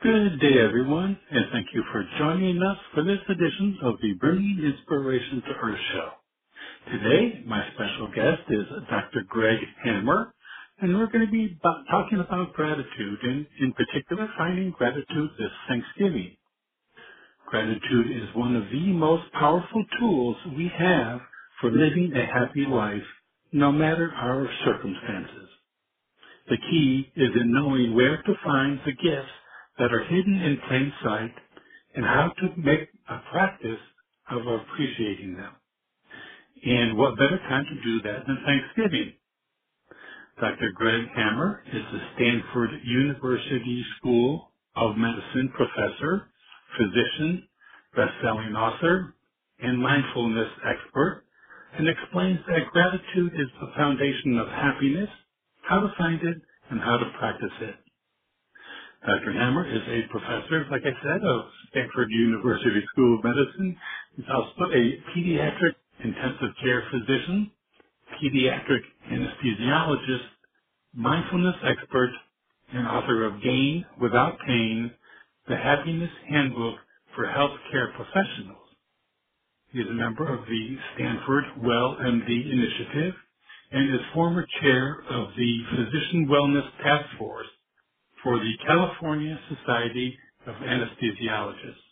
Good day, everyone, and thank you for joining us for this edition of the Bringing Inspiration to Earth show. Today, my special guest is Dr. Greg Hammer, and we're going to be talking about gratitude, and in particular, finding gratitude this Thanksgiving. Gratitude is one of the most powerful tools we have for living a happy life, no matter our circumstances. The key is in knowing where to find the gifts that are hidden in plain sight, and how to make a practice of appreciating them. And what better time to do that than Thanksgiving? Dr. Greg Hammer is the Stanford University School of Medicine professor, physician, best-selling author, and mindfulness expert, and explains that gratitude is the foundation of happiness, how to find it, and how to practice it. Dr. Hammer is a professor, like I said, of Stanford University School of Medicine. He's also a pediatric intensive care physician, pediatric anesthesiologist, mindfulness expert, and author of Gain Without Pain, The Happiness Handbook for Health Care Professionals. He is a member of the Stanford WellMD Initiative and is former chair of the Physician Wellness Task Force for the California Society of Anesthesiologists.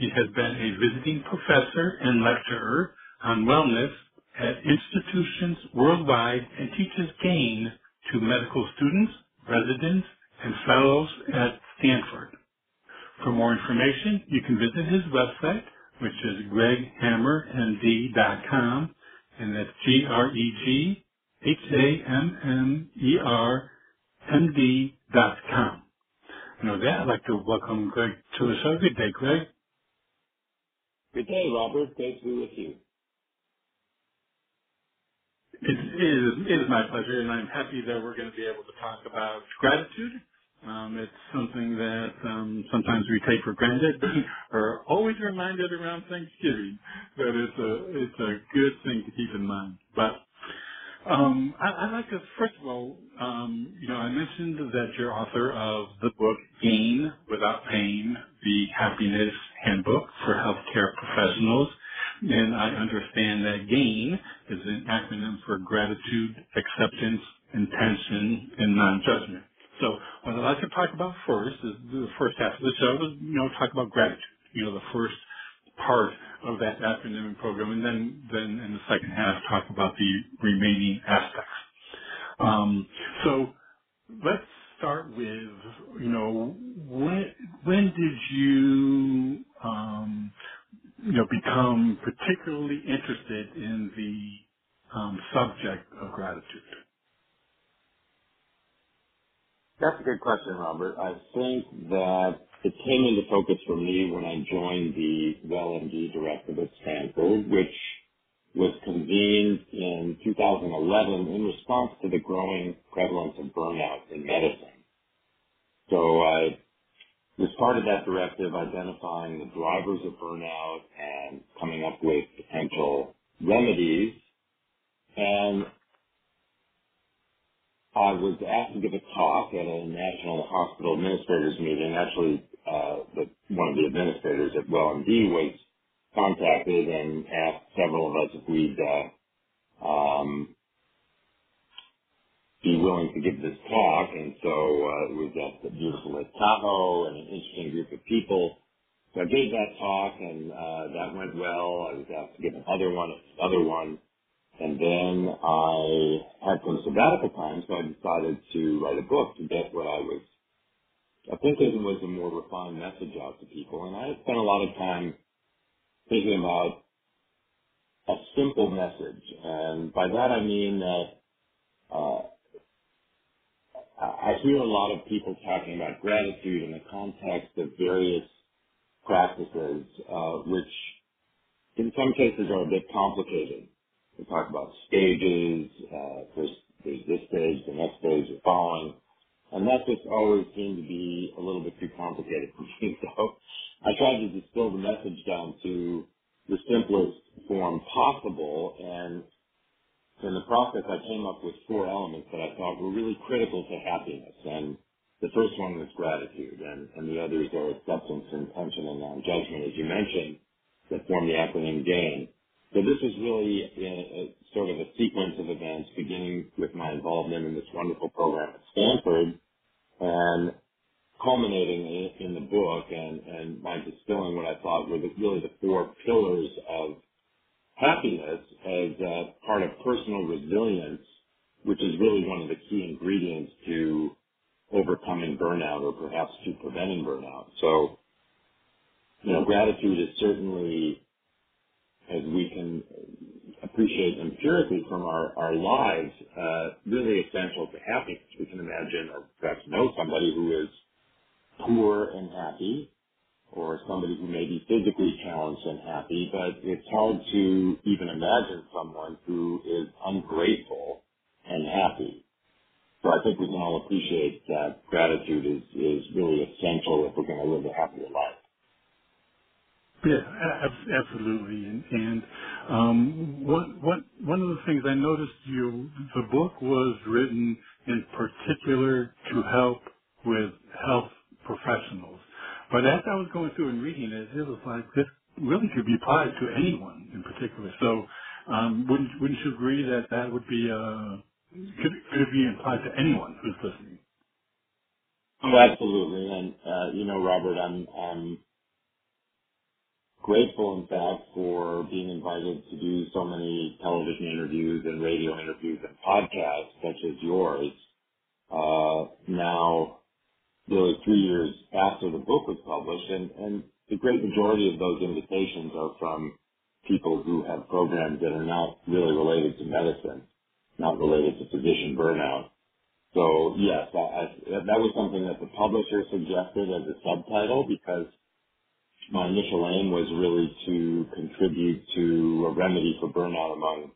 He has been a visiting professor and lecturer on wellness at institutions worldwide and teaches GAIN to medical students, residents, and fellows at Stanford. For more information, you can visit his website, which is greghammermd.com, and that's GREGHAMMERMD.com. And with that, I'd like to welcome Greg to the show. Good day, Greg. Good day, Robert. Great to be with you. It is my pleasure, and I'm happy that we're going to be able to talk about gratitude. It's something that sometimes we take for granted, or always reminded around Thanksgiving, but it's a good thing to keep in mind. But I'd like to, first of all, I mentioned that you're author of the book Gain Without Pain, The Happiness Handbook for Healthcare Professionals, and I understand that GAIN is an acronym for Gratitude, Acceptance, Intention, and Non-Judgment. So what I'd like to talk about first is the first half of the show is, talk about gratitude, the first part of that acronym and program, and then in the second half talk about the remaining aspects. So let's start with, when did you, become particularly interested in the subject of gratitude? That's a good question, Robert. I think that it came into focus for me when I joined the WellMD directive at Stanford, which was convened in 2011 in response to the growing prevalence of burnout in medicine. So I was part of that directive identifying the drivers of burnout and coming up with potential remedies. And I was asked to give a talk at a national hospital administrators meeting. Actually, one of the administrators at WellMD was contacted and asked several of us if we'd be willing to give this talk. And so it was at the beautiful Lake Tahoe and an interesting group of people. So I gave that talk, and that went well. I was asked to give another one. And then I had some sabbatical time, so I decided to write a book to get what I was thinking was a more refined message out to people. And I spent a lot of time thinking about a simple message. And by that I mean that I I hear a lot of people talking about gratitude in the context of various practices, which in some cases are a bit complicated. We talk about stages, first there's this stage, the next stage you're following, and that's just always seemed to be a little bit too complicated for me. So I tried to distill the message down to the simplest form possible, and in the process I came up with four elements that I thought were really critical to happiness. And the first one was gratitude, and the others are acceptance, intention, and non-judgment, as you mentioned, that form the acronym GAIN. So this is really a sort of a sequence of events, beginning with my involvement in this wonderful program at Stanford and culminating in the book and my distilling what I thought were really the four pillars of happiness as part of personal resilience, which is really one of the key ingredients to overcoming burnout or perhaps to preventing burnout. So, you know, gratitude is certainly, as we can appreciate empirically from our lives, really essential to happiness. We can imagine or perhaps know somebody who is poor and happy, or somebody who may be physically challenged and happy, but it's hard to even imagine someone who is ungrateful and happy. So I think we can all appreciate that gratitude is really essential if we're going to live a happier life. Yeah, absolutely. And one of the things I noticed, the book was written in particular to help with health professionals. But as I was going through and reading it, it was like this really could be applied to anyone in particular. So wouldn't you agree that would be could be applied to anyone who's listening? Oh, absolutely. And Robert, I'm grateful, in fact, for being invited to do so many television interviews and radio interviews and podcasts such as yours. Now, really 3 years after the book was published, and the great majority of those invitations are from people who have programs that are not really related to medicine, not related to physician burnout. So, yes, that was something that the publisher suggested as a subtitle, because my initial aim was really to contribute to a remedy for burnout among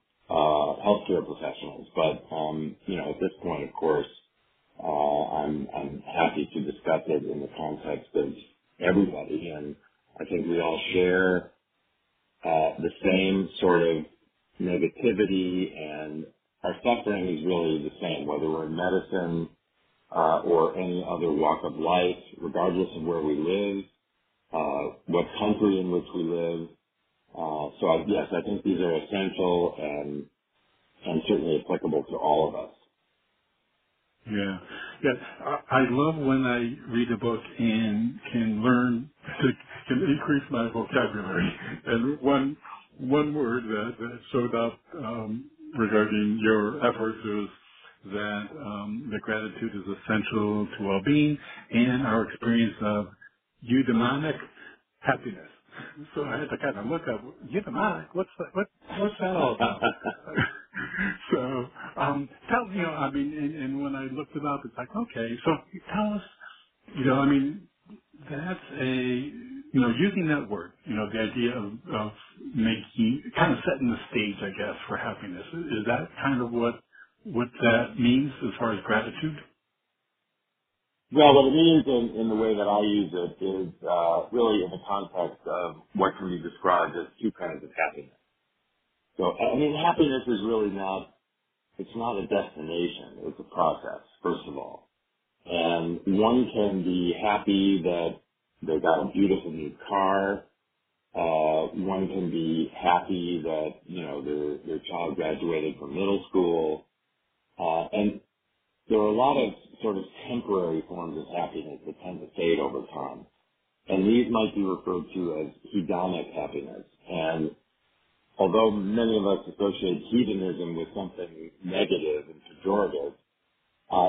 healthcare professionals. But, at this point, of course, I'm happy to discuss it in the context of everybody. And I think we all share the same sort of negativity, and our suffering is really the same, whether we're in medicine or any other walk of life, regardless of where we live, what country in which we live. So, I think these are essential and certainly applicable to all of us. Yeah. I love when I read a book and can learn, can increase my vocabulary. And one word that showed up regarding your efforts is that the gratitude is essential to well-being and our experience of eudaimonic happiness. So I had to kind of look up eudaimonic. What's that all about? So when I looked it up, it's like, okay. So tell us, using that word, the idea of making, kind of setting the stage, I guess, for happiness. Is that kind of what that means as far as gratitude? Well, what it means in the way that I use it is really in the context of what can be described as two kinds of happiness. So, happiness is really it's not a destination, it's a process, first of all. And one can be happy that they got a beautiful new car. One can be happy that, their child graduated from middle school. And there are a lot of sort of temporary forms of happiness that tend to fade over time. And these might be referred to as hedonic happiness. And although many of us associate hedonism with something negative and pejorative,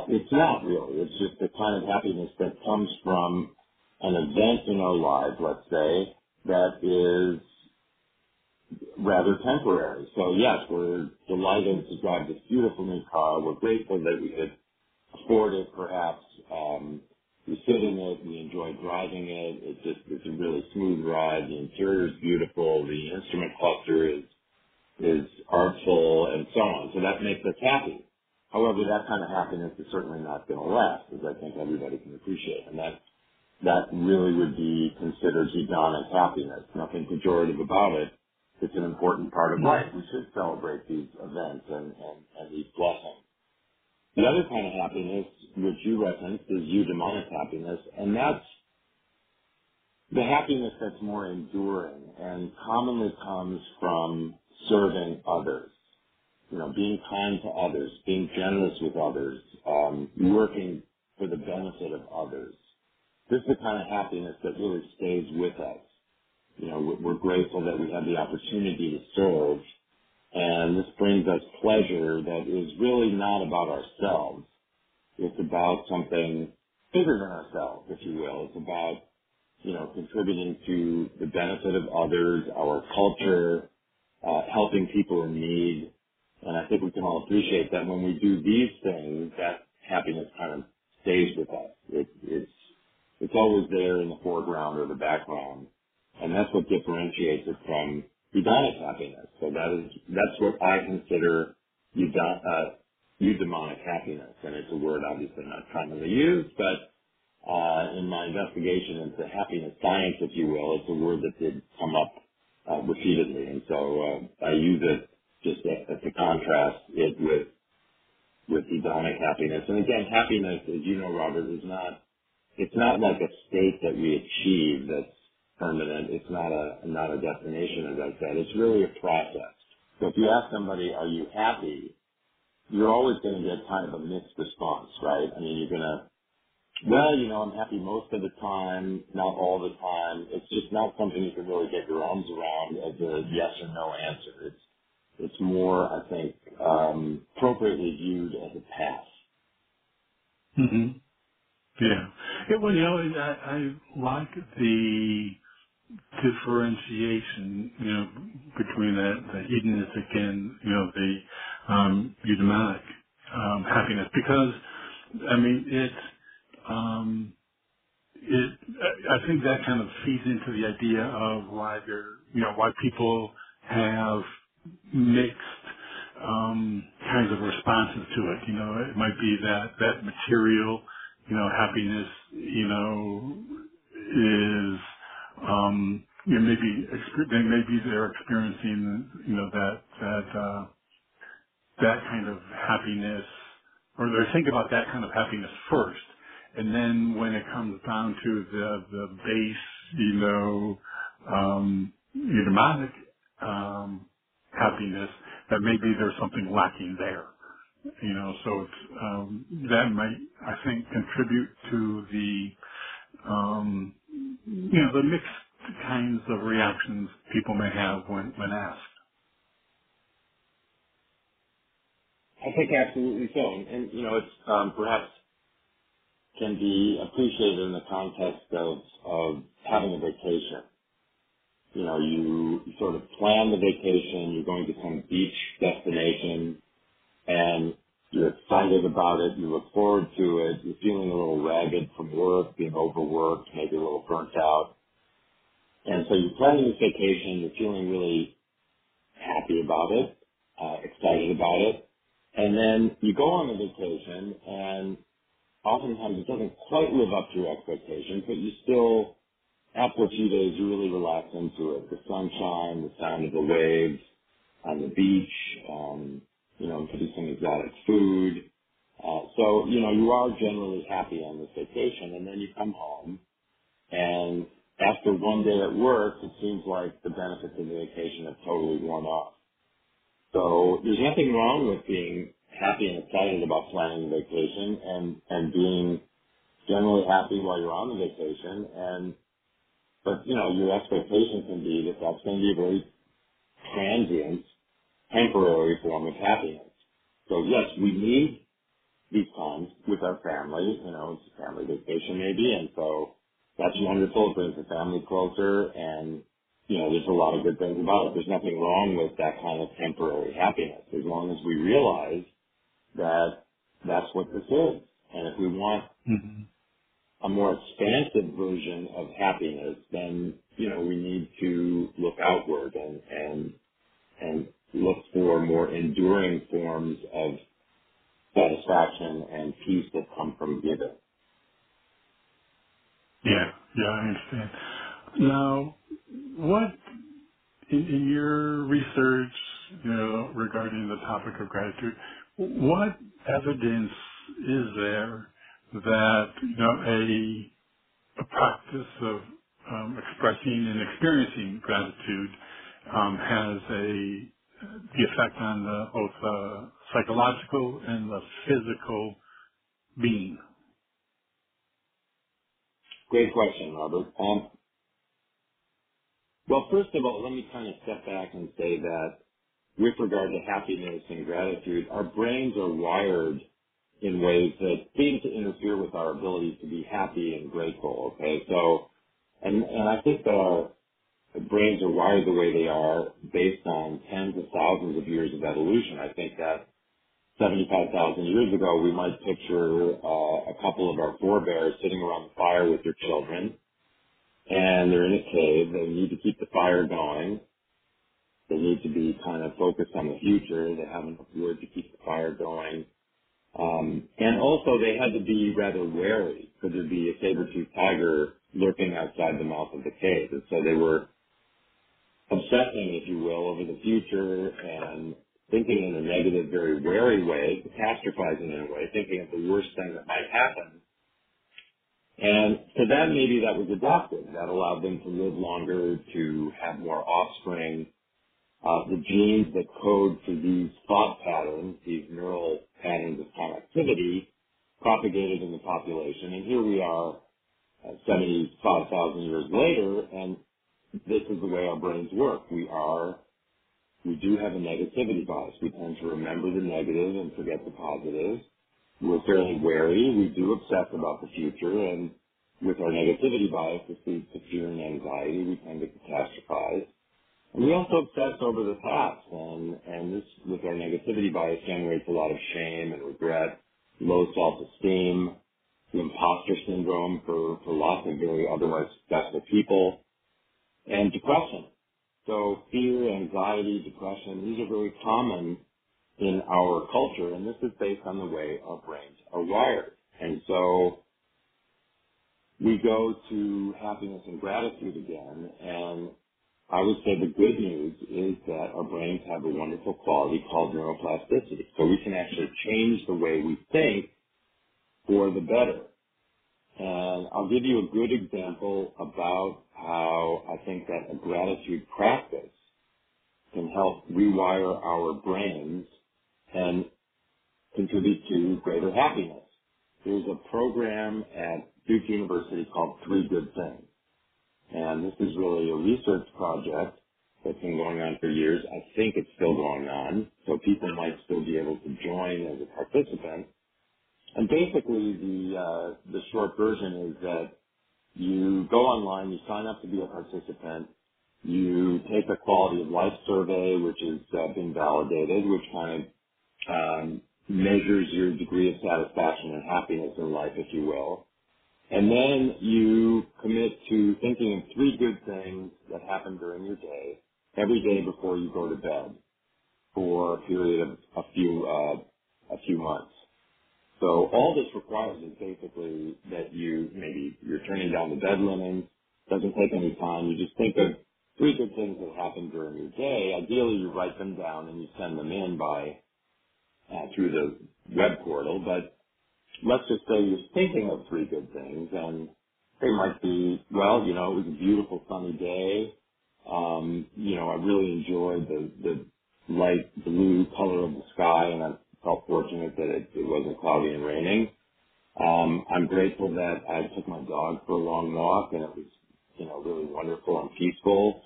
it's not really. It's just the kind of happiness that comes from an event in our lives, let's say, that is rather temporary. So, yes, we're delighted to drive this beautiful new car. We're grateful that we could sportive, perhaps. You sit in it, you enjoy driving it. It's a really smooth ride. The interior is beautiful. The instrument cluster is artful, and so on. So that makes us happy. However, that kind of happiness is certainly not going to last, as I think everybody can appreciate. And that really would be considered hedonic happiness. Nothing pejorative about it. It's an important part of life. We should celebrate these events and these blessings. The other kind of happiness, which you referenced, is eudaimonic happiness, and that's the happiness that's more enduring and commonly comes from serving others. You know, being kind to others, being generous with others, working for the benefit of others. This is the kind of happiness that really stays with us. You know, we're grateful that we have the opportunity to serve, and this brings us pleasure that is really not about ourselves. It's about something bigger than ourselves, if you will. It's about, you know, contributing to the benefit of others, our culture, helping people in need. And I think we can all appreciate that when we do these things, that happiness kind of stays with us. It's always there in the foreground or the background. And that's what differentiates it from eudaimonic happiness. So that's what I consider eudaimonic happiness. And it's a word obviously not commonly used, but in my investigation into happiness science, if you will, it's a word that did come up repeatedly. And so I use it just to contrast it with hedonic happiness. And again, happiness, as you know, Robert, it's not like a state that we achieve that's permanent. It's not a destination, as I said. It's really a process. So if you ask somebody, are you happy, you're always going to get kind of a mixed response, right? I mean, you're going to, well, you know, I'm happy most of the time, not all the time. It's just not something you can really get your arms around as a yes or no answer. It's more, I think, appropriately viewed as a pass. Mm-hmm. Yeah. Well, you know, I like the differentiation, you know, between the hedonistic and, you know, the eudaimonic happiness, because, I mean, I think that kind of feeds into the idea of why why people have mixed kinds of responses to it. You know, it might be that material, you know, happiness, you know, is, you know, maybe they're experiencing, you know, that kind of happiness, or they're thinking about that kind of happiness first. And then when it comes down to the base, you know, eudaimonic happiness, that maybe there's something lacking there. You know, so it's, that might, I think, contribute to the, you know, the mixed kinds of reactions people may have when asked. I think absolutely so. And you know, it's perhaps can be appreciated in the context of having a vacation. You know, you sort of plan the vacation, you're going to some beach destination, and you're excited about it, you look forward to it, you're feeling a little ragged from work, being overworked, maybe a little burnt out. And so you're planning this vacation, you're feeling really happy about it, excited about it, and then you go on the vacation, and oftentimes it doesn't quite live up to your expectations, but you still, after a few days, you really relax into it. The sunshine, the sound of the waves on the beach, you know, maybe some exotic food. So, you know, you are generally happy on this vacation, and then you come home, and after one day at work, it seems like the benefits of the vacation have totally worn off. So there's nothing wrong with being happy and excited about planning the vacation and being generally happy while you're on the vacation. But, you know, your expectation can be that that's going to be a very transient, temporary form of happiness. So yes, we need these times with our family, you know, it's a family vacation maybe, and so that's wonderful. It brings the family closer, and, you know, there's a lot of good things about it. There's nothing wrong with that kind of temporary happiness, as long as we realize that that's what this is. want a more expansive version of happiness, then, you know, we need to look outward and look for more enduring forms of satisfaction and peace that come from giving. Yeah, I understand. Now, what in your research, you know, regarding the topic of gratitude, what evidence is there that, you know, a practice of expressing and experiencing gratitude has the effect on both psychological and the physical being? Great question, Robert. Well, first of all, let me kind of step back and say that with regard to happiness and gratitude, our brains are wired in ways that seem to interfere with our ability to be happy and grateful, okay? So, and I think that our brains are wired the way they are based on tens of thousands of years of evolution. I think that 75,000 years ago, we might picture a couple of our forebears sitting around the fire with their children, and they're in a cave. They need to keep the fire going. They need to be kind of focused on the future. They have enough wood to keep the fire going. And also they had to be rather wary. Could there be a saber-toothed tiger lurking outside the mouth of the cave? And so they were obsessing, if you will, over the future and thinking in a negative, very wary way, catastrophizing in a way, thinking of the worst thing that might happen. And to them, maybe that was adopted. That allowed them to live longer, to have more offspring. The genes that code for these thought patterns, these neural patterns of connectivity, propagated in the population. And here we are 75,000 years later, and this is the way our brains work. We do have a negativity bias. We tend to remember the negative and forget the positive. We're fairly wary. We do obsess about the future, and with our negativity bias, this leads to fear and anxiety. We tend to catastrophize. And we also obsess over the past, and this, with our negativity bias, generates a lot of shame and regret, low self-esteem, the imposter syndrome for lots of very otherwise successful people, and depression. So fear, anxiety, depression, these are very common in our culture, and this is based on the way our brains are wired. And so we go to happiness and gratitude again, and I would say the good news is that our brains have a wonderful quality called neuroplasticity. So we can actually change the way we think for the better. And I'll give you a good example about how I think that a gratitude practice can help rewire our brains and contribute to greater happiness. There's a program at Duke University called Three Good Things. And this is really a research project that's been going on for years. I think it's still going on, so people might still be able to join as a participant. And basically the short version is that you go online, you sign up to be a participant, you take a quality of life survey, which has been validated, which kind of measures your degree of satisfaction and happiness in life, if you will. And then you commit to thinking of three good things that happen during your day, every day before you go to bed, for a period of a few months. So all this requires is basically that you, maybe you're turning down the bed linen, doesn't take any time, you just think of three good things that happen during your day. Ideally, you write them down and you send them in by through the web portal. But let's just say you're thinking of three good things, and they might be, well, you know, it was a beautiful sunny day. You know, I really enjoyed the light blue color of the sky, and I felt fortunate that it wasn't cloudy and raining. I'm grateful that I took my dog for a long walk, and it was, you know, really wonderful and peaceful.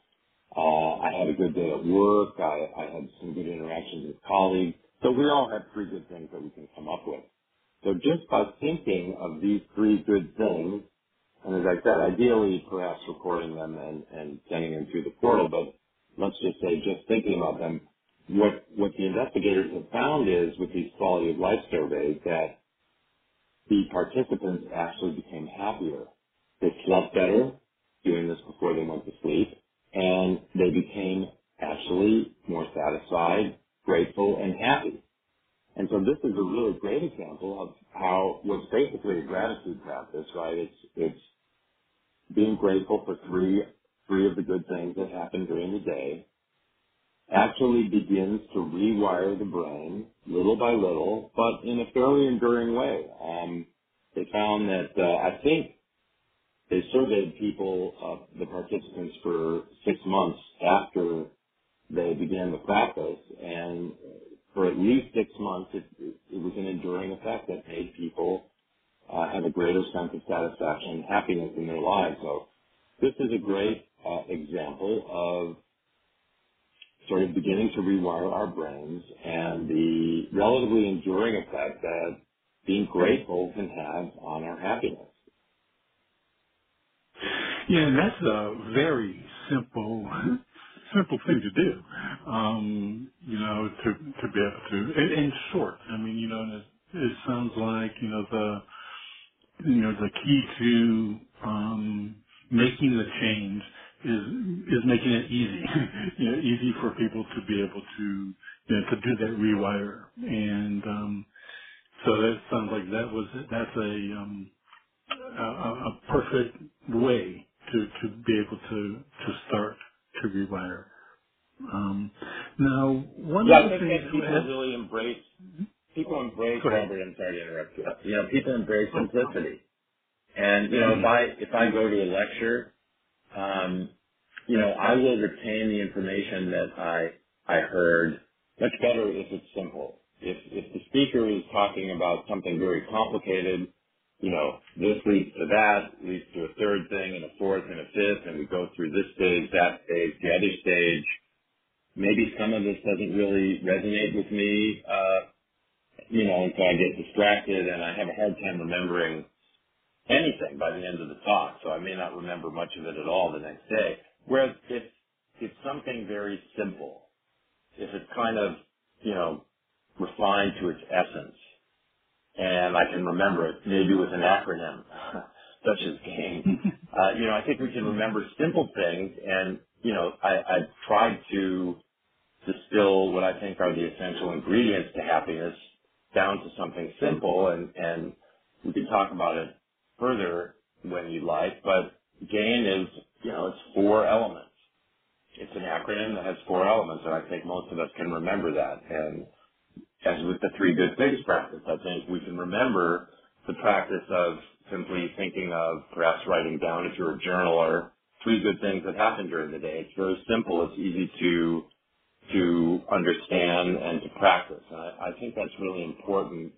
I had a good day at work. I had some good interactions with colleagues. So we all have three good things that we can come up with. So just by thinking of these three good things, and as I said, ideally perhaps recording them and sending them through the portal, but let's just say just thinking about them, what the investigators have found is with these quality of life surveys that the participants actually became happier. They slept better doing this before they went to sleep, and they became actually more satisfied, grateful, and happy. And so this is a really great example of how what's basically a gratitude practice, right? It's being grateful for three of the good things that happen during the day actually begins to rewire the brain little by little, but in a fairly enduring way. They found that, I think they surveyed people, the participants, for 6 months after they began the practice, and for at least 6 months, it was an enduring effect that made people have a greater sense of satisfaction and happiness in their lives. So this is a great example of sort of beginning to rewire our brains and the relatively enduring effect that being grateful can have on our happiness. Yeah, and that's a very simple thing to do. To be able to, in short, I mean, you know, it sounds like, the key to making the change is making it easy, easy for people to be able to, to do that rewire. And so that sounds like that's a perfect way to be able to start to rewire. Now, one of the things people really embrace, Robert, I'm sorry to interrupt you. People embrace simplicity. And, if I go to a lecture, I will retain the information that I heard much better if it's simple. If the speaker is talking about something very complicated, this leads to that, leads to a third thing and a fourth and a fifth, and we go through this stage, that stage, the other stage. Maybe some of this doesn't really resonate with me, and so I get distracted and I have a hard time remembering anything by the end of the talk, so I may not remember much of it at all the next day. Whereas if it's something very simple, if it's kind of, refined to its essence, and I can remember it maybe with an acronym, such as GAIN, I think we can remember simple things, and, I've tried to distill what I think are the essential ingredients to happiness down to something simple, and we can talk about it further when you like, but GAIN is, it's four elements. It's an acronym that has four elements, and I think most of us can remember that. And as with the Three Good Things practice, I think we can remember the practice of simply thinking of, perhaps writing down if you're a journaler, three good things that happened during the day. It's very simple. It's easy to understand and to practice. And I think that's really important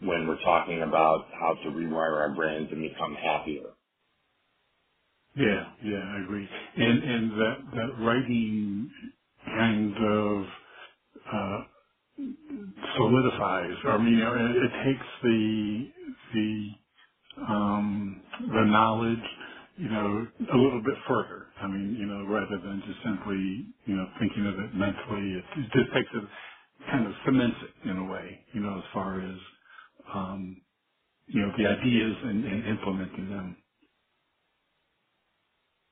when we're talking about how to rewire our brains and become happier. Yeah, I agree. And that writing kind of solidifies. I mean, it takes the knowledge, a little bit further. I mean, rather than just simply, thinking of it mentally, it just takes it, kind of cements it in a way, as far as the ideas and implementing them.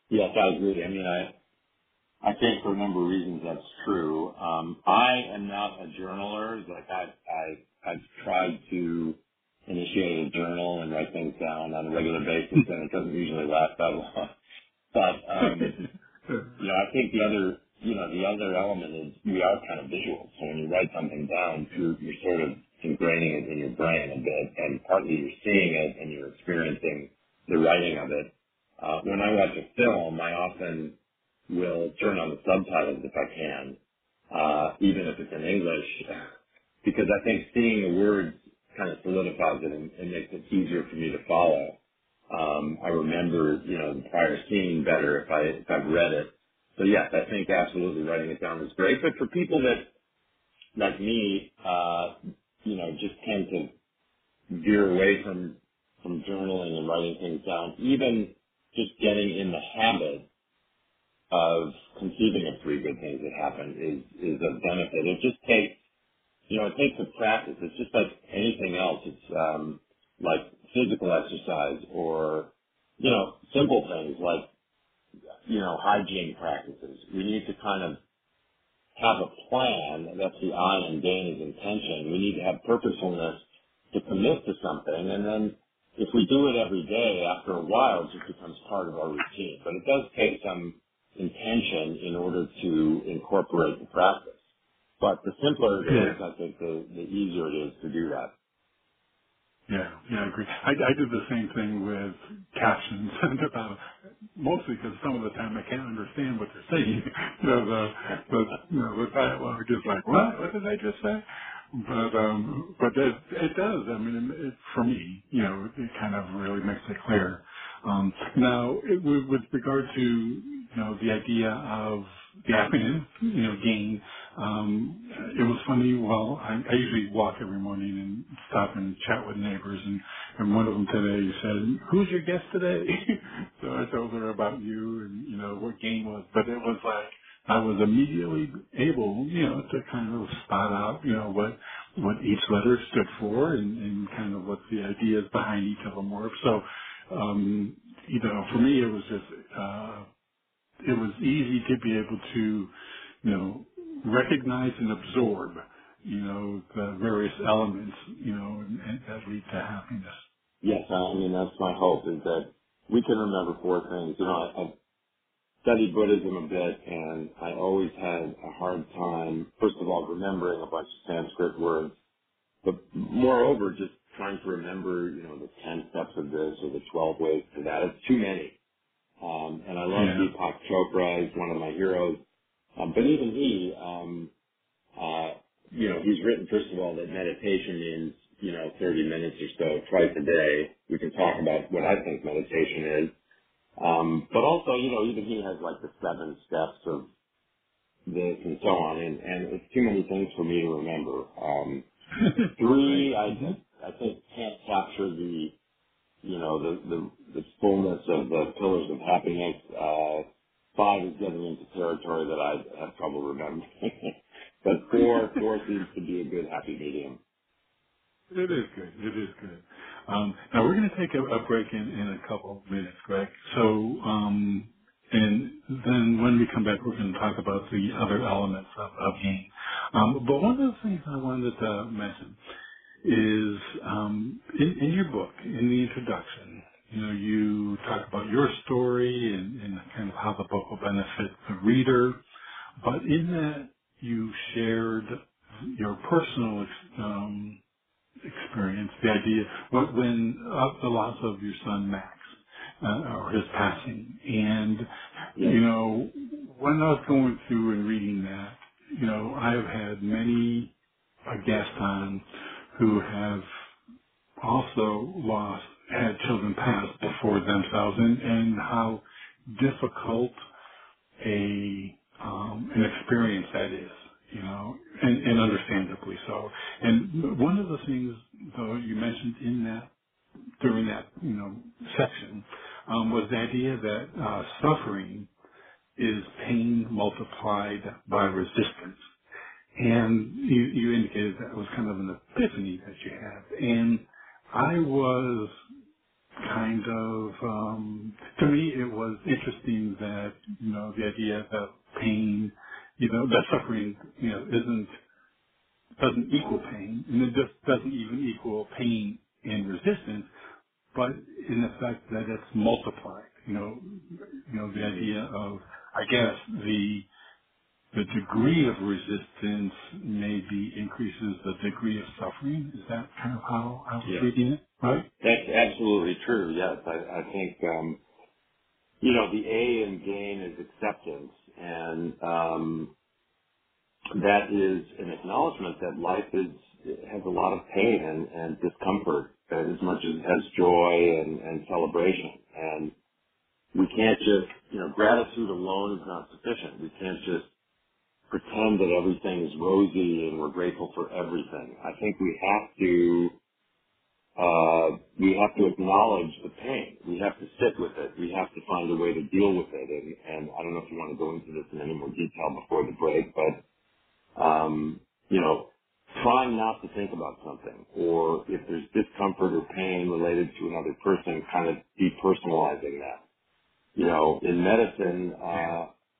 Yes, I agree. I mean, I think for a number of reasons that's true. I am not a journaler. Like I've tried to initiate a journal and write things down on a regular basis, and it doesn't usually last that long. But I think the other element is we are kind of visual. So when you write something down, you're sort of ingraining it in your brain a bit, and partly you're seeing it and you're experiencing the writing of it. When I watch a film, I often will turn on the subtitles if I can, even if it's in English, because I think seeing the words kind of solidifies it and makes it easier for me to follow. I remember, the prior scene better if I've read it. So yes, I think absolutely writing it down is great, but for people that, like me, just tend to veer away from journaling and writing things down, even just getting in the habit of conceiving of three good things that happened is of benefit. It just takes, it takes a practice. It's just like anything else. It's like physical exercise or, you know, simple things like, you know, hygiene practices. We need to kind of have a plan, and that's the I in GAIN is intention. We need to have purposefulness to commit to something, and then if we do it every day, after a while, it just becomes part of our routine. But it does take some intention in order to incorporate the practice. But the simpler it is, I think, the easier it is to do that. Yeah, I agree. I did the same thing with captions, and about mostly because some of the time I can't understand what they're saying. With that, well, I'm just like, what? What did I just say? But it does. I mean, it, for me, you know, it kind of really makes it clear. Now, with regard to, you know, the idea of the acronym, you know, GAIN, it was funny. Well, I usually walk every morning and stop and chat with neighbors, and one of them today said, "Who's your guest today?" So I told her about you and, you know, what GAIN was, but it was like, I was immediately able, you know, to kind of spot out, you know, what each letter stood for and kind of what the ideas behind each of them were. So, you know, for me, it was just, it was easy to be able to, you know, recognize and absorb, you know, the various elements, you know, and that lead to happiness. Yes, I mean, that's my hope, is that we can remember four things. You know, I studied Buddhism a bit, and I always had a hard time, first of all, remembering a bunch of Sanskrit words, but moreover, just trying to remember, you know, the 10 steps of this or the 12 ways to that. It's too many. And I love Deepak Chopra. He's one of my heroes. But even he, you know, he's written, first of all, that meditation means, you know, 30 minutes or so twice a day. We can talk about what I think meditation is. But also, you know, even he has like the 7 steps of this and so on, and it's too many things for me to remember. 3, I think can't capture the, you know, the fullness of the pillars of happiness. 5 is getting into territory that I have trouble remembering. But four seems to be a good happy medium. It is good. It is good. Now, we're going to take a break in a couple of minutes, Greg. So, and then when we come back, we're going to talk about the other elements of GAIN. But one of the things I wanted to mention is in your book, in the introduction, you know, you talk about your story and kind of how the book will benefit the reader. But in that, you shared your personal experience, the idea of the loss of your son Max, or his passing, and you know, when I was going through and reading that, you know, I've had many guests on who have also had children pass before themselves, and how difficult an experience that is. You know, and understandably so. And one of the things, though, you mentioned in that, during that, you know, section, was the idea that suffering is pain multiplied by resistance. And you indicated that was kind of an epiphany that you had. And I was kind of, to me, it was interesting that, you know, the idea that pain, you know, that suffering, you know, doesn't equal pain, and it just doesn't even equal pain and resistance, but in the fact that it's multiplied. You know, the idea of, I guess, the degree of resistance maybe increases the degree of suffering. Is that kind of how I was reading it? Right? That's absolutely true. Yes, I think you know, the A in GAIN is acceptance. And that is an acknowledgement that life has a lot of pain and discomfort as much as it has joy and celebration. And we can't just, you know, gratitude alone is not sufficient. We can't just pretend that everything is rosy and we're grateful for everything. I think we have to acknowledge the pain. We have to sit with it. We have to find a way to deal with it. And I don't know if you want to go into this in any more detail before the break, but, you know, trying not to think about something, or if there's discomfort or pain related to another person, kind of depersonalizing that. You know, in medicine,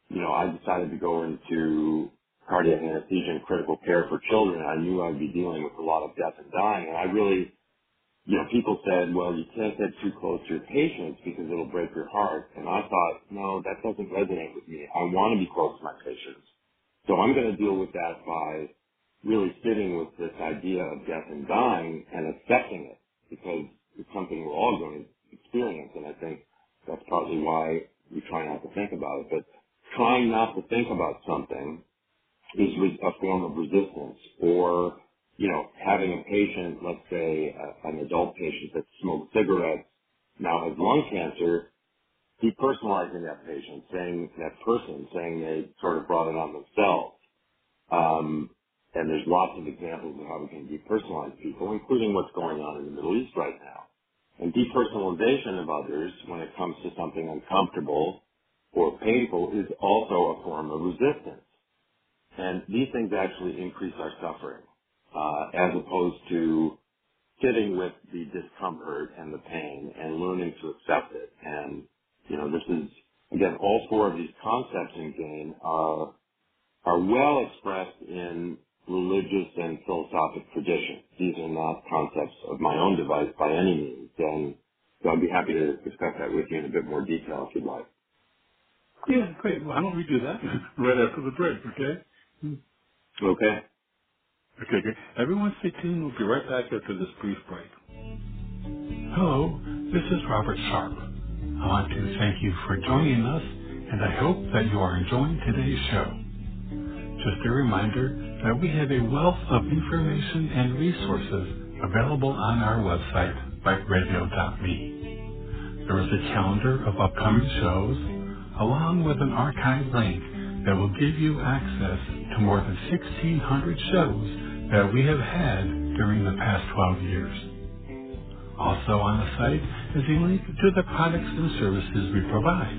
you know, I decided to go into cardiac anesthesia and critical care for children. I knew I'd be dealing with a lot of death and dying, and I really, you know, people said, well, you can't get too close to your patients because it'll break your heart. And I thought, no, that doesn't resonate with me. I want to be close to my patients. So I'm going to deal with that by really sitting with this idea of death and dying and accepting it, because it's something we're all going to experience. And I think that's partly why we try not to think about it. But trying not to think about something is a form of resistance. Or, you know, having a patient, let's say an adult patient that smoked cigarettes, now has lung cancer, depersonalizing that patient, saying they sort of brought it on themselves. And there's lots of examples of how we can depersonalize people, including what's going on in the Middle East right now. And depersonalization of others when it comes to something uncomfortable or painful is also a form of resistance. And these things actually increase our suffering, as opposed to sitting with the discomfort and the pain and learning to accept it. And, you know, this is, again, all four of these concepts in GAIN are well expressed in religious and philosophic traditions. These are not concepts of my own device by any means, and so I'd be happy to discuss that with you in a bit more detail if you'd like. Yeah, great. Why don't we do that right after the break, okay? Okay. Okay, great. Everyone stay tuned. We'll be right back after this brief break. Hello, this is Robert Sharp. I want to thank you for joining us, and I hope that you are enjoying today's show. Just a reminder that we have a wealth of information and resources available on our website, biteradio.me. There is a calendar of upcoming shows, along with an archive link that will give you access to more than 1,600 shows that we have had during the past 12 years. Also on the site is a link to the products and services we provide: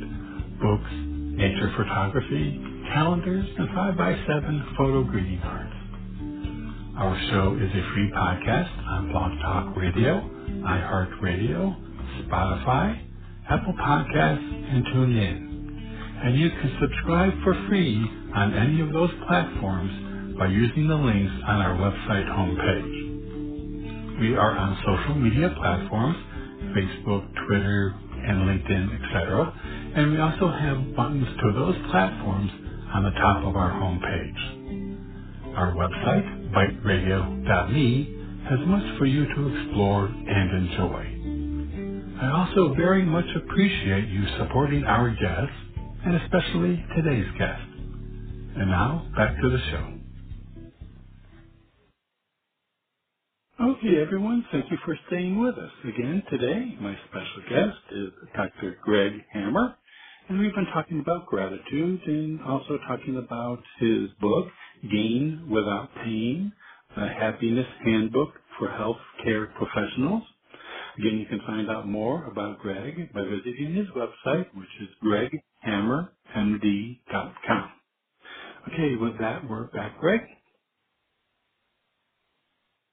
books, nature photography, calendars, and 5x7 photo greeting cards. Our show is a free podcast on Blog Talk Radio, iHeartRadio, Spotify, Apple Podcasts, and TuneIn. And you can subscribe for free on any of those platforms by using the links on our website homepage. We are on social media platforms, Facebook, Twitter, and LinkedIn, etc., and we also have buttons to those platforms on the top of our homepage. Our website, biteradio.me, has much for you to explore and enjoy. I also very much appreciate you supporting our guests, and especially today's guest. And now, back to the show. Okay, everyone, thank you for staying with us. Again, today, my special guest is Dr. Greg Hammer, and we've been talking about gratitude and also talking about his book, Gain Without Pain, The Happiness Handbook for Health Care Professionals. Again, you can find out more about Greg by visiting his website, which is greghammermd.com. Okay, with that, we're back, Greg.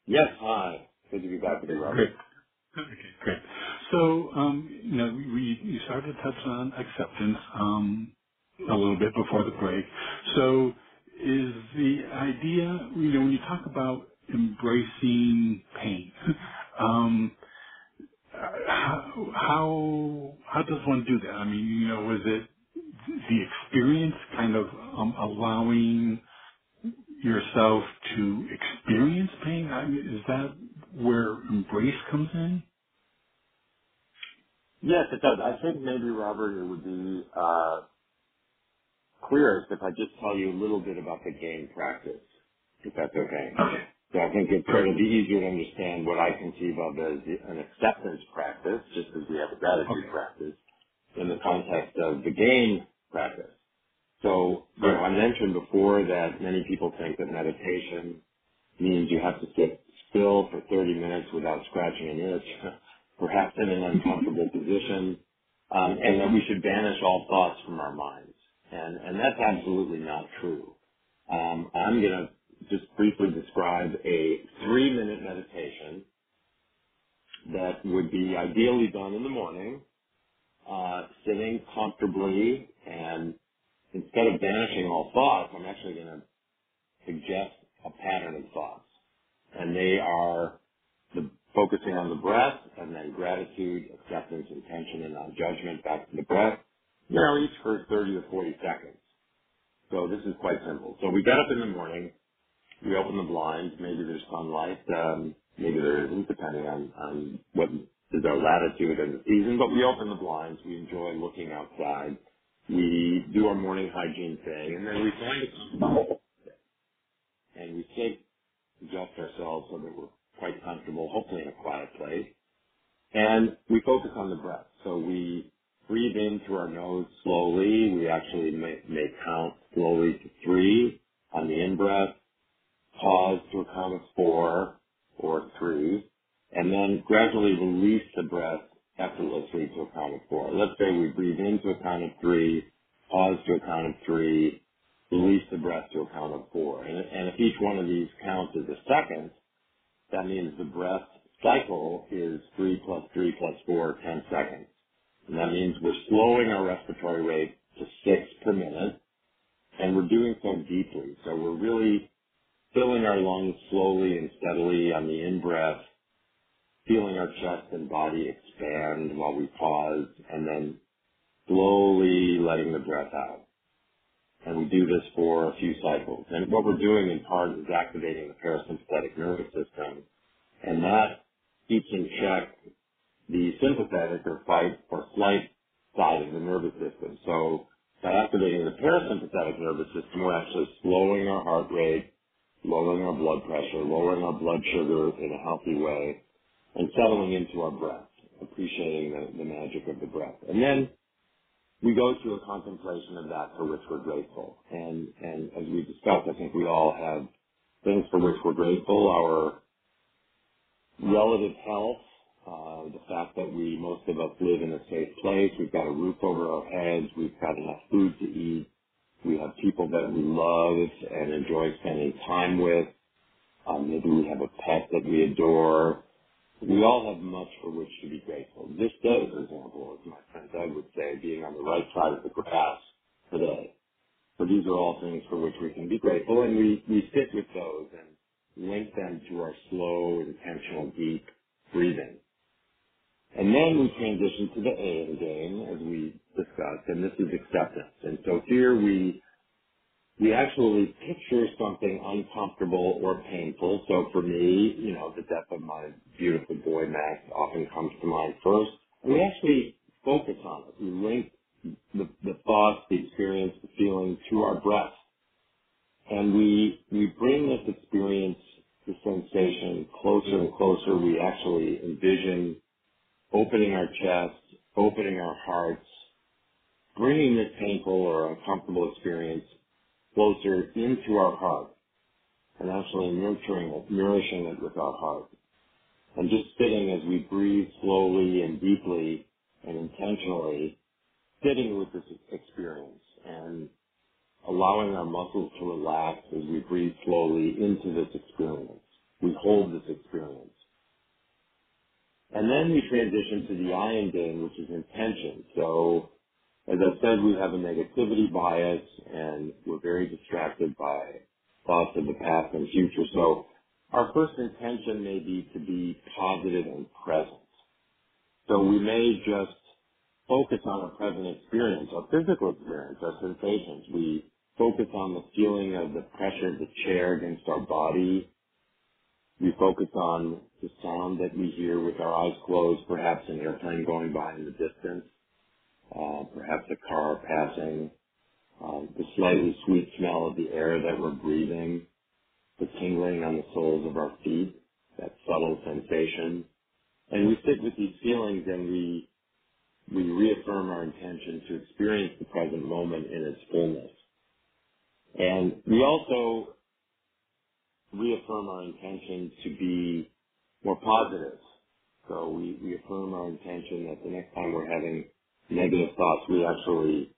Yes, hi. Good to be back with you, Robert. Great. Okay, great. So, you know, you started to touch on acceptance a little bit before the break. So is the idea, you know, when you talk about embracing pain, how does one do that? I mean, you know, is it the experience kind of allowing yourself to experience pain? I mean, is that where embrace comes in? Yes, it does. I think maybe, Robert, it would be clearest if I just tell you a little bit about the GAIN practice, if that's okay. Okay. So I think it's going to be easier to understand what I conceive of as an acceptance practice, just as we have a gratitude practice, in the context of the GAIN practice. So, you know, I mentioned before that many people think that meditation means you have to sit still for 30 minutes without scratching an itch, perhaps in an uncomfortable position, and that we should banish all thoughts from our minds. And that's absolutely not true. I'm going to just briefly describe a 3-minute meditation that would be ideally done in the morning, sitting comfortably, and instead of banishing all thoughts, I'm actually going to suggest a pattern of thoughts. And they are focusing on the breath, and then gratitude, acceptance, intention, and non-judgment back to the breath, each for 30 to 40 seconds. So this is quite simple. So we get up in the morning, we open the blinds, maybe there's sunlight, maybe there isn't, depending on what is our latitude and the season, but we open the blinds, we enjoy looking outside, we do our morning hygiene thing, and then we find a comfortable and we adjust ourselves so that we're quite comfortable, hopefully in a quiet place, and we focus on the breath. So we breathe in through our nose slowly. We actually may count slowly to 3 on the in-breath, pause to a count of 4 or 3, and then gradually release the breath effortlessly to a count of 4. Let's say we breathe into a count of 3, pause to a count of 3, release the breath to a count of 4. And if each one of these counts is a second, that means the breath cycle is 3 plus 3 plus 4, 10 seconds. And that means we're slowing our respiratory rate to 6 per minute, and we're doing so deeply. So we're really filling our lungs slowly and steadily on the in-breath, feeling our chest and body expand while we pause, and then slowly letting the breath out. And we do this for a few cycles. And what we're doing in part is activating the parasympathetic nervous system, and that keeps in check the sympathetic or fight or flight side of the nervous system. So by activating the parasympathetic nervous system, we're actually slowing our heart rate, lowering our blood pressure, lowering our blood sugar in a healthy way, and settling into our breath, appreciating the magic of the breath. And then we go through a contemplation of that for which we're grateful. And as we discussed, I think we all have things for which we're grateful: our relative health, the fact that most of us live in a safe place, we've got a roof over our heads, we've got enough food to eat, we have people that we love and enjoy spending time with, maybe we have a pet that we adore. We all have much for which to be grateful. This day, for example, as my friend Doug would say, being on the right side of the grass today. So these are all things for which we can be grateful, and we sit with those and link them to our slow, intentional, deep breathing. And then we transition to the A in GAIN, as we discussed, and this is acceptance. And so here we actually picture something uncomfortable or painful. So for me, the death of my beautiful boy, Max, often comes to mind first. We actually focus on it. We link the thoughts, the experience, the feeling to our breath. And we bring this experience, the sensation, closer and closer. We actually envision opening our chest, opening our hearts, bringing this painful or uncomfortable experience closer into our heart, and actually nurturing it, nourishing it with our heart. And just sitting as we breathe slowly and deeply and intentionally, sitting with this experience and allowing our muscles to relax as we breathe slowly into this experience. We hold this experience. And then we transition to the I in GAIN, which is intention. So, as I said, we have a negativity bias, and we're very distracted by thoughts of the past and future. So our first intention may be to be positive and present. So we may just focus on our present experience, our physical experience, our sensations. We focus on the feeling of the pressure of the chair against our body. We focus on the sound that we hear with our eyes closed, perhaps an airplane going by in the distance, perhaps a car passing, the slightly sweet smell of the air that we're breathing, the tingling on the soles of our feet, that subtle sensation. And we sit with these feelings, and we reaffirm our intention to experience the present moment in its fullness. And we also reaffirm our intention to be more positive. So we affirm our intention that the next time we're having negative thoughts, we actually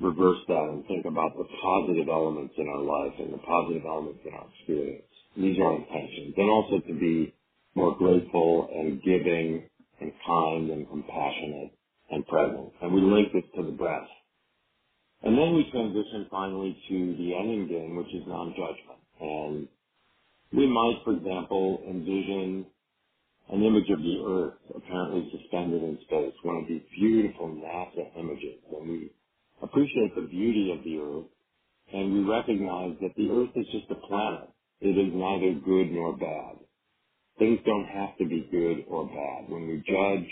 reverse that and think about the positive elements in our life and the positive elements in our experience. These are intentions. And also to be more grateful and giving and kind and compassionate and present. And we link this to the breath. And then we transition finally to the ending game, which is non-judgment. And we might, for example, envision an image of the earth apparently suspended in space, one of these beautiful NASA images. And we appreciate the beauty of the earth, and we recognize that the earth is just a planet. It is neither good nor bad. Things don't have to be good or bad. When we judge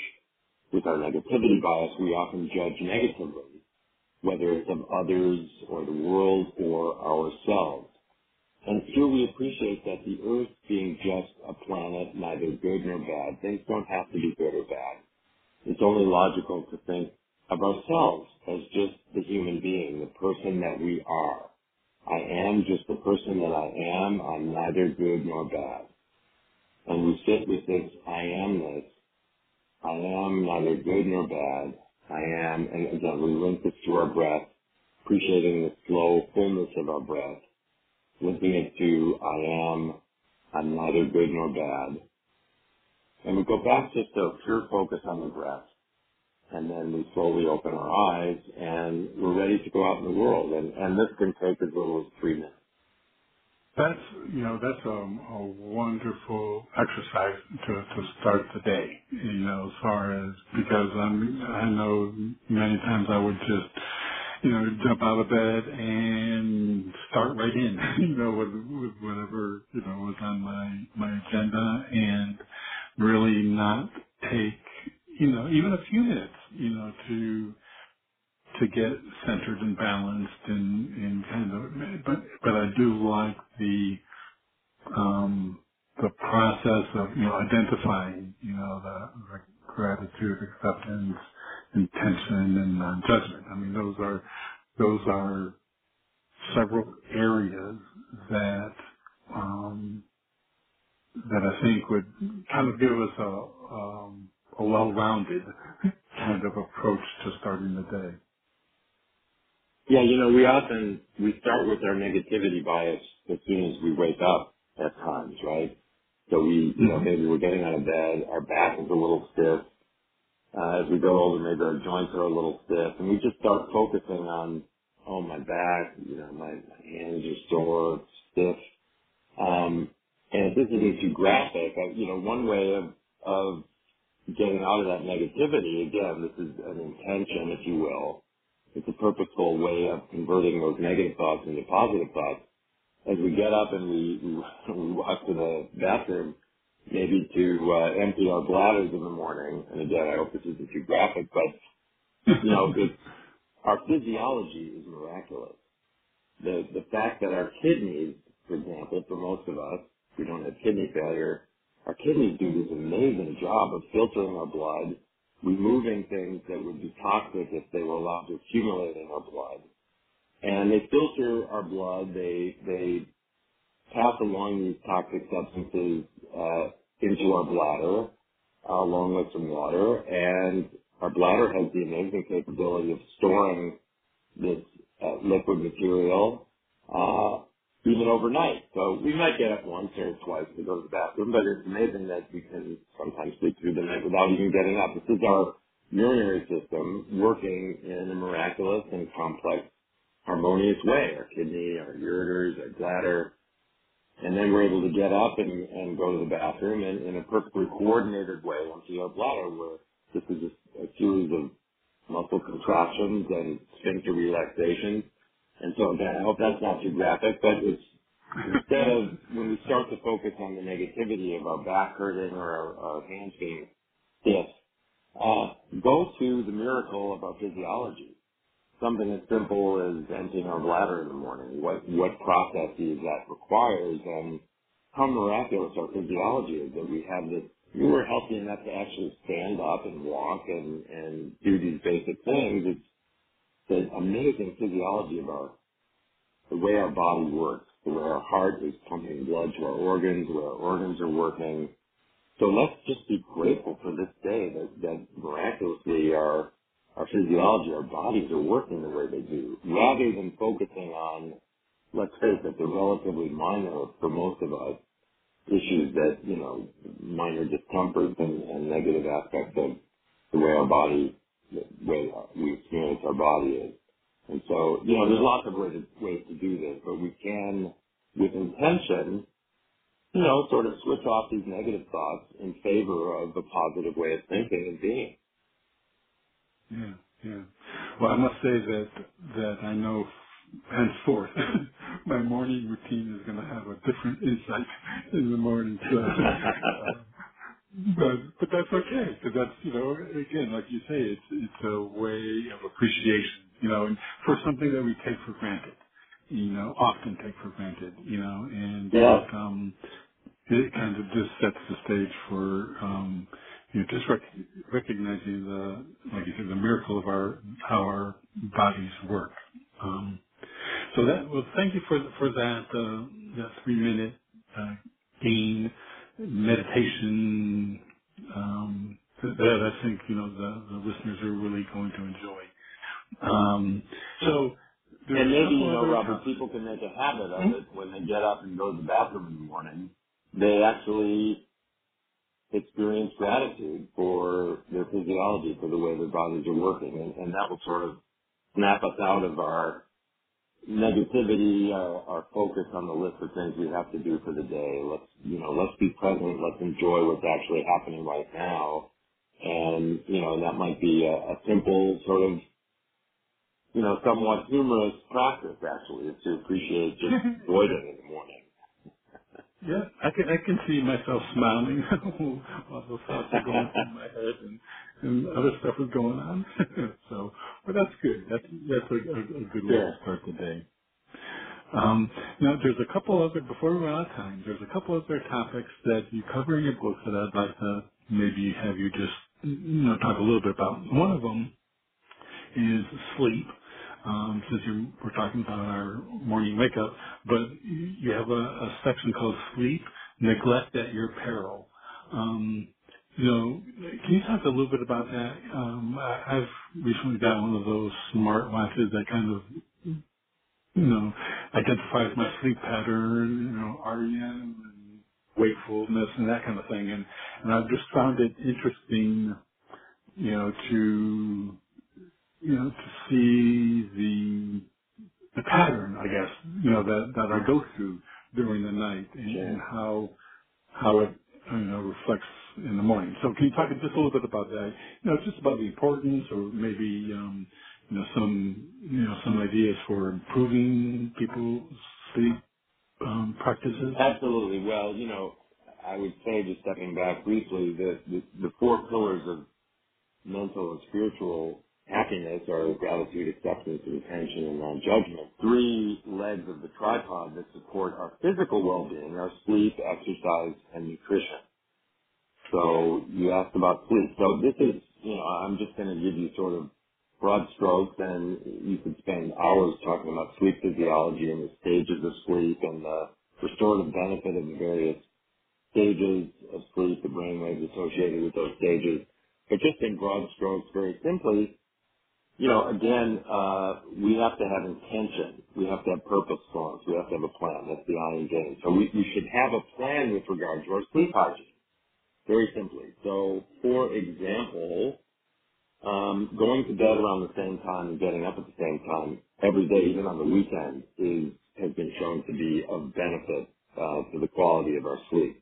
with our negativity bias, we often judge negatively, whether it's of others or the world or ourselves. And here we appreciate that the earth being just a planet, neither good nor bad, things don't have to be good or bad. It's only logical to think of ourselves as just the human being, the person that we are. I am just the person that I am. I'm neither good nor bad. And we sit with this I amness. I am neither good nor bad. I am, and again, we link this to our breath, appreciating the slow fullness of our breath, linking it to I am, I'm neither good nor bad. And we go back just to pure focus on the breath. And then we slowly open our eyes, and we're ready to go out in the world. And this can take as little as 3 minutes. That's a wonderful exercise to start the day. As far as because I know many times I would just jump out of bed and start right in with whatever was on my agenda, and really not take even a few minutes, to get centered and balanced and kind of, but I do like the process of, identifying, the gratitude, acceptance, intention, and non-judgment. I mean, those are several areas that, that I think would kind of give us a well-rounded kind of approach to starting the day. Yeah, we start with our negativity bias as soon as we wake up at times, right? So we, maybe we're getting out of bed, our back is a little stiff. As we grow older, maybe our joints are a little stiff, and we just start focusing on, my back, my hands are sore, stiff. And if this isn't too graphic, one way of getting out of that negativity, again, this is an intention, if you will. It's a purposeful way of converting those negative thoughts into positive thoughts. As we get up and we walk to the bathroom, maybe to empty our bladders in the morning, and again, I hope this isn't too graphic, but, our physiology is miraculous. The fact that our kidneys, for example, for most of us, we don't have kidney failure, our kidneys do this amazing job of filtering our blood, removing things that would be toxic if they were allowed to accumulate in our blood. And they filter our blood. They pass along these toxic substances into our bladder, along with some water. And our bladder has the amazing capability of storing this liquid material even overnight. So we might get up once or twice to go to the bathroom, but it's amazing that we can sometimes sleep through the night without even getting up. This is our urinary system working in a miraculous and complex, harmonious way, our kidney, our ureters, our bladder. And then we're able to get up and go to the bathroom in a perfectly coordinated way onto our bladder, where this is a series of muscle contractions and sphincter relaxations. And so again, I hope that's not too graphic, but it's instead of when we start to focus on the negativity of our back hurting or our hands being stiff, go to the miracle of our physiology. Something as simple as emptying our bladder in the morning. What processes that requires, and how miraculous our physiology is that we have this. We were healthy enough to actually stand up and walk and do these basic things. It's the amazing physiology of the way our body works, the way our heart is pumping blood to our organs, where our organs are working. So let's just be grateful for this day that miraculously our our physiology, our bodies are working the way they do, rather than focusing on, let's face it, the relatively minor, for most of us, issues that, you know, minor discomforts and negative aspects of the way our body, the way we experience our body is. And so, you know, there's lots of ways to do this, but we can, with intention, you know, sort of switch off these negative thoughts in favor of a positive way of thinking and being. Yeah. Well, I must say that I know henceforth my morning routine is going to have a different insight in the morning. So, but that's okay, because that's, you know, again, like you say, it's a way of appreciation, you know, and for something that we take for granted, you know, often take for granted, you know, and that, it kind of just sets the stage for, you're just recognizing the, like you said, the miracle of how our bodies work. So that, well, thank you for that, that 3-minute, GAIN meditation, that I think, you know, the listeners are really going to enjoy. And maybe, you know, Robert, people can make a habit of it when they get up and go to the bathroom in the morning. They actually experience gratitude for their physiology, for the way their bodies are working, and that will sort of snap us out of our negativity, our focus on the list of things we have to do for the day. Let's be present, let's enjoy what's actually happening right now, and, you know, that might be a simple sort of, you know, somewhat humorous practice, actually, is to appreciate just avoiding in the morning. Yeah, I can see myself smiling while those thoughts are going through my head and other stuff is going on. So, but that's good. That's a good way to start the day. Now, before we run out of time, there's a couple other topics that you cover in your book that I'd like to maybe have you just, you know, talk a little bit about. One of them is sleep. Since we're talking about our morning wake-up, but you have a section called Sleep, Neglect at Your Peril. You know, can you talk a little bit about that? I've recently got one of those smart watches that kind of, you know, identifies my sleep pattern, you know, REM and wakefulness and that kind of thing. And I've just found it interesting, you know, to see the pattern, I guess, you know, that I go through during the night and how it, you know, reflects in the morning. So can you talk just a little bit about that? You know, just about the importance, or maybe some ideas for improving people's sleep practices. Absolutely. Well, you know, I would say, just stepping back briefly, that the 4 pillars of mental and spiritual happiness are gratitude, acceptance, intention, and non-judgment. 3 legs of the tripod that support our physical well-being are sleep, exercise, and nutrition. So you asked about sleep. So this is, you know, I'm just going to give you sort of broad strokes, and you could spend hours talking about sleep physiology and the stages of sleep and the restorative benefit of the various stages of sleep, the brainwaves associated with those stages. But just in broad strokes, very simply, you know, again, we have to have intention. We have to have purposefulness. We have to have a plan. That's the I in GAIN. So we should have a plan with regard to our sleep hygiene, very simply. So, for example, going to bed around the same time and getting up at the same time every day, even on the weekend, has been shown to be of benefit to the quality of our sleep.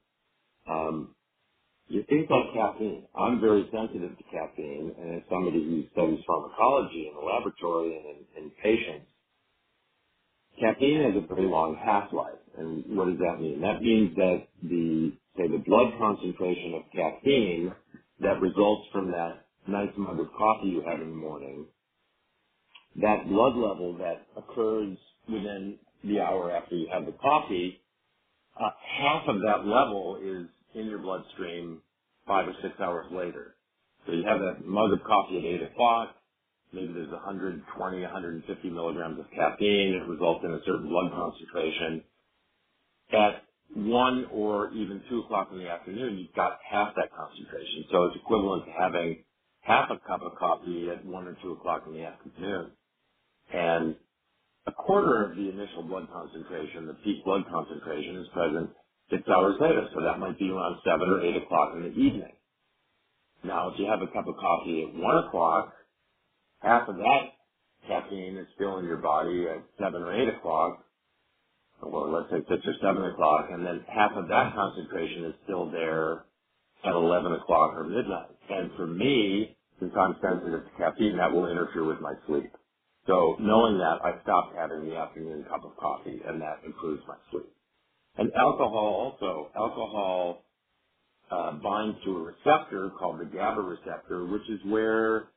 Things like caffeine. I'm very sensitive to caffeine, and as somebody who studies pharmacology in the laboratory and in patients, caffeine has a very long half-life. And what does that mean? That means that the blood concentration of caffeine that results from that nice mug of coffee you have in the morning, that blood level that occurs within the hour after you have the coffee, half of that level is in your bloodstream 5 or 6 hours later. So you have that mug of coffee at 8 o'clock. Maybe there's 120, 150 milligrams of caffeine. It results in a certain blood concentration. At 1 or even 2 o'clock in the afternoon, you've got half that concentration. So it's equivalent to having half a cup of coffee at 1 or 2 o'clock in the afternoon, and a quarter of the initial blood concentration, the peak blood concentration, is present 6 hours later, so that might be around 7 or 8 o'clock in the evening. Now, if you have a cup of coffee at 1 o'clock, half of that caffeine is still in your body at 7 or 8 o'clock, or let's say 6 or 7 o'clock, and then half of that concentration is still there at 11 o'clock or midnight. And for me, since I'm sensitive to caffeine, that will interfere with my sleep. So knowing that, I stopped having the afternoon cup of coffee, and that improves my sleep. And alcohol also. Alcohol binds to a receptor called the GABA receptor, which is where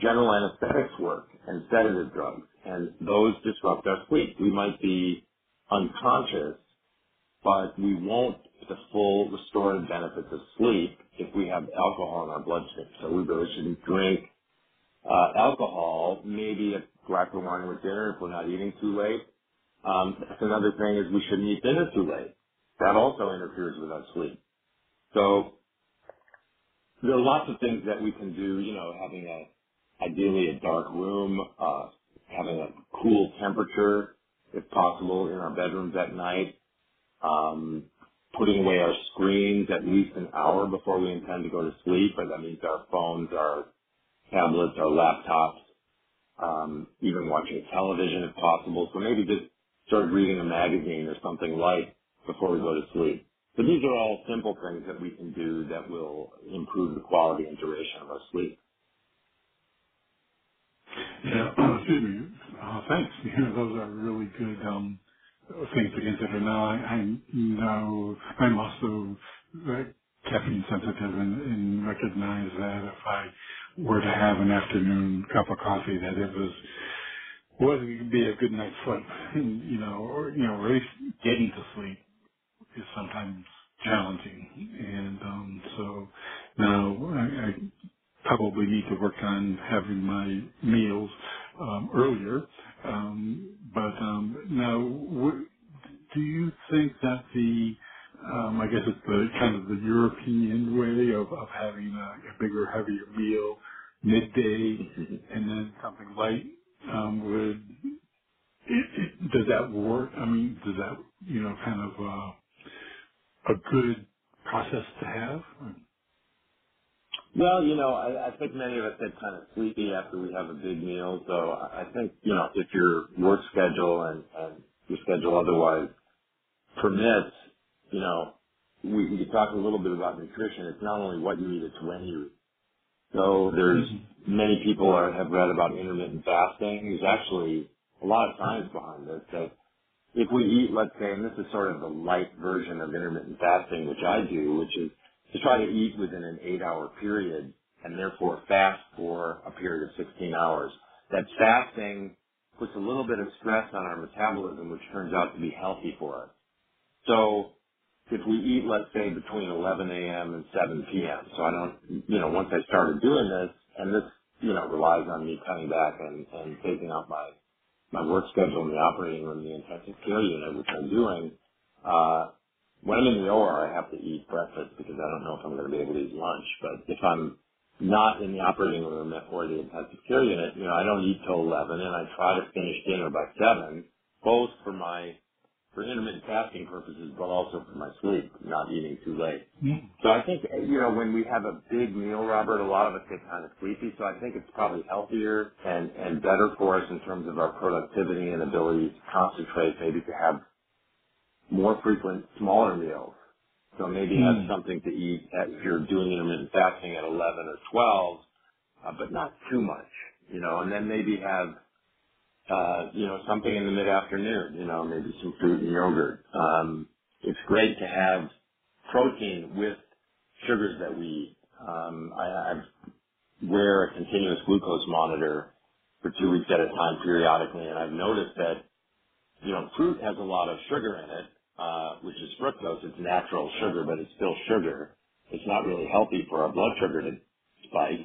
general anesthetics work and sedative drugs, and those disrupt our sleep. We might be unconscious, but we won't get the full restorative benefits of sleep if we have alcohol in our bloodstream. So we really shouldn't drink alcohol, maybe a glass of wine with dinner if we're not eating too late. That's another thing, is we shouldn't eat dinner too late. That also interferes with our sleep. So there are lots of things that we can do, you know, having ideally a dark room, having a cool temperature, if possible, in our bedrooms at night, putting away our screens at least an hour before we intend to go to sleep, and that means our phones, our tablets, our laptops, even watching television if possible. So maybe just start reading a magazine or something light before we go to sleep. So these are all simple things that we can do that will improve the quality and duration of our sleep. Yeah, excuse me. Thanks. Those are really good things to consider. Now, I know I'm also caffeine sensitive and recognize that if I were to have an afternoon cup of coffee, that it wasn't going to be a good night's sleep. And, or at least getting to sleep is sometimes challenging. And so now I probably need to work on having my meals earlier. But now, do you think that the I guess it's the kind of the European way of having a bigger, heavier meal midday and then something light does that work? I mean, does that, kind of a good process to have? Well, I think many of us get kind of sleepy after we have a big meal. So I think, if your work schedule and your schedule otherwise permits, we could talk a little bit about nutrition. It's not only what you eat, it's when you eat. So there's many people have read about intermittent fasting. There's actually a lot of science behind this, that if we eat, let's say, and this is sort of the light version of intermittent fasting, which I do, which is to try to eat within an 8-hour period and therefore fast for a period of 16 hours. That fasting puts a little bit of stress on our metabolism, which turns out to be healthy for us. So if we eat, let's say, between 11 a.m. and 7 p.m., so I don't, once I started doing this, and this, relies on me coming back and taking out my work schedule in the operating room, the intensive care unit, which I'm doing, when I'm in the OR, I have to eat breakfast because I don't know if I'm going to be able to eat lunch. But if I'm not in the operating room or the intensive care unit, I don't eat till 11, and I try to finish dinner by 7, both for intermittent fasting purposes, but also for my sleep, not eating too late. Mm-hmm. So I think, when we have a big meal, Robert, a lot of us get kind of sleepy, so I think it's probably healthier and better for us in terms of our productivity and ability to concentrate, maybe to have more frequent, smaller meals. So maybe have something to eat if you're doing intermittent fasting at 11 or 12, but not too much, and then maybe have something in the mid-afternoon, maybe some fruit and yogurt. It's great to have protein with sugars that we eat. I wear a continuous glucose monitor for 2 weeks at a time periodically, and I've noticed that, fruit has a lot of sugar in it, which is fructose. It's natural sugar, but it's still sugar. It's not really healthy for our blood sugar to spike.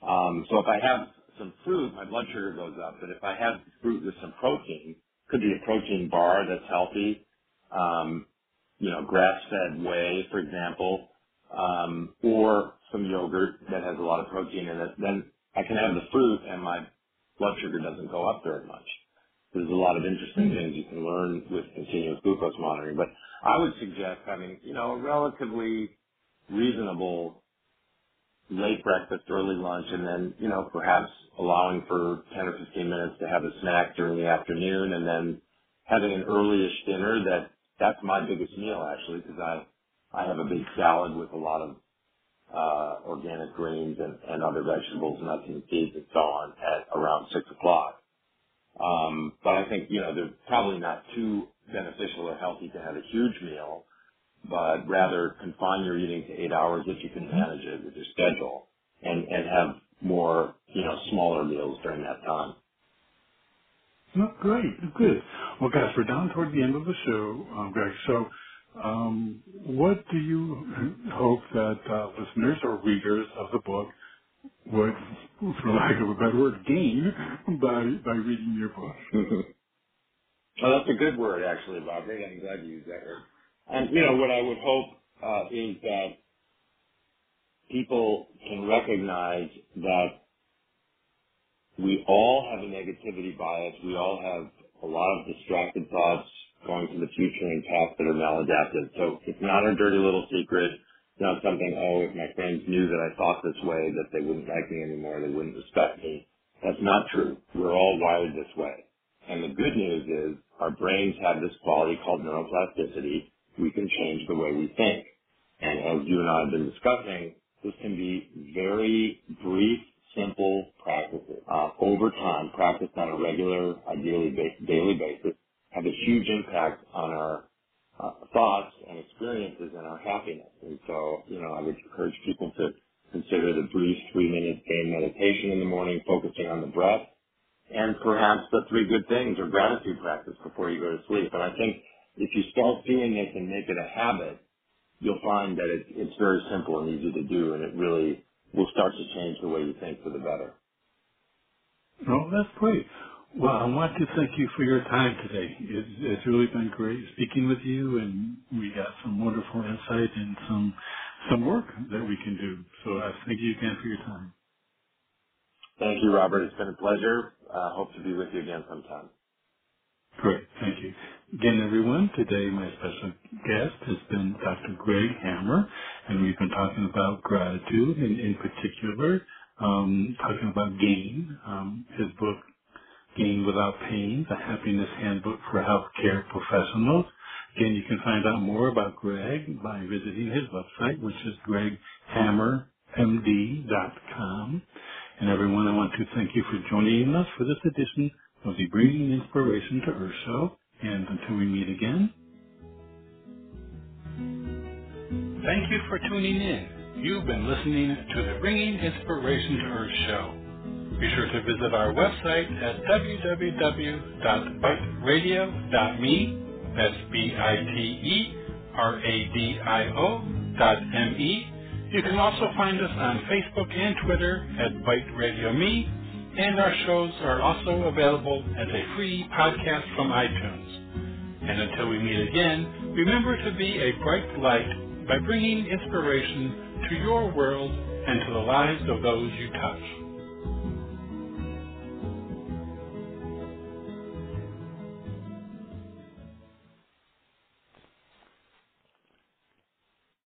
So if I have some fruit, my blood sugar goes up, but if I have fruit with some protein, could be a protein bar that's healthy, grass-fed whey, for example, or some yogurt that has a lot of protein in it, then I can have the fruit and my blood sugar doesn't go up very much. There's a lot of interesting things you can learn with continuous glucose monitoring. But I would suggest having, you know, a relatively reasonable late breakfast, early lunch, and then, you know, perhaps allowing for 10 or 15 minutes to have a snack during the afternoon, and then having an early-ish dinner. That's my biggest meal, actually, because I have a big salad with a lot of organic greens and other vegetables, nuts and seeds and so on, at around 6 o'clock. But I think, you know, they're probably not too beneficial or healthy to have a huge meal, but rather confine your eating to 8 hours if you can manage it with your schedule, and have more, you know, smaller meals during that time. No, great. Good. Well, guys, we're down toward the end of the show, Greg. So what do you hope that listeners or readers of the book would, for lack of a better word, gain by reading your book? Well, that's a good word, actually, Robert. I'm glad you used that word. You know, what I would hope is that people can recognize that we all have a negativity bias. We all have a lot of distracted thoughts going to the future and past that are maladaptive. So it's not a dirty little secret. It's not something, oh, if my friends knew that I thought this way, that they wouldn't like me anymore, they wouldn't respect me. That's not true. We're all wired this way. And the good news is our brains have this quality called neuroplasticity. We can change the way we think. And as you and I have been discussing, this can be very brief, simple practices. Over time, practiced on a regular, ideally daily basis, have a huge impact on our thoughts and experiences and our happiness. And so, you know, I would encourage people to consider the brief 3-minute GAIN meditation in the morning, focusing on the breath, and perhaps the 3 good things or gratitude practice before you go to sleep. And I think if you start doing this and make it a habit, you'll find that it's very simple and easy to do, and it really will start to change the way you think for the better. Oh, that's great. Well, I want to thank you for your time today. It's really been great speaking with you, and we got some wonderful insight and some work that we can do. So I thank you again for your time. Thank you, Robert. It's been a pleasure. I hope to be with you again sometime. Great. Thank you. Again, everyone, today my special guest has been Dr. Greg Hammer, and we've been talking about gratitude, and in particular, talking about GAIN, his book, Gain Without Pain, The Happiness Handbook for Health Care Professionals. Again, you can find out more about Greg by visiting his website, which is greghammermd.com. And everyone, I want to thank you for joining us for this edition of the Bringing Inspiration to Earth show. And until we meet again. Thank you for tuning in. You've been listening to the Bringing Inspiration to Earth show. Be sure to visit our website at www.biteradio.me. That's biteradio.me. You can also find us on Facebook and Twitter at BiteRadioMe, and our shows are also available as a free podcast from iTunes. And until we meet again, remember to be a bright light by bringing inspiration to your world and to the lives of those you touch.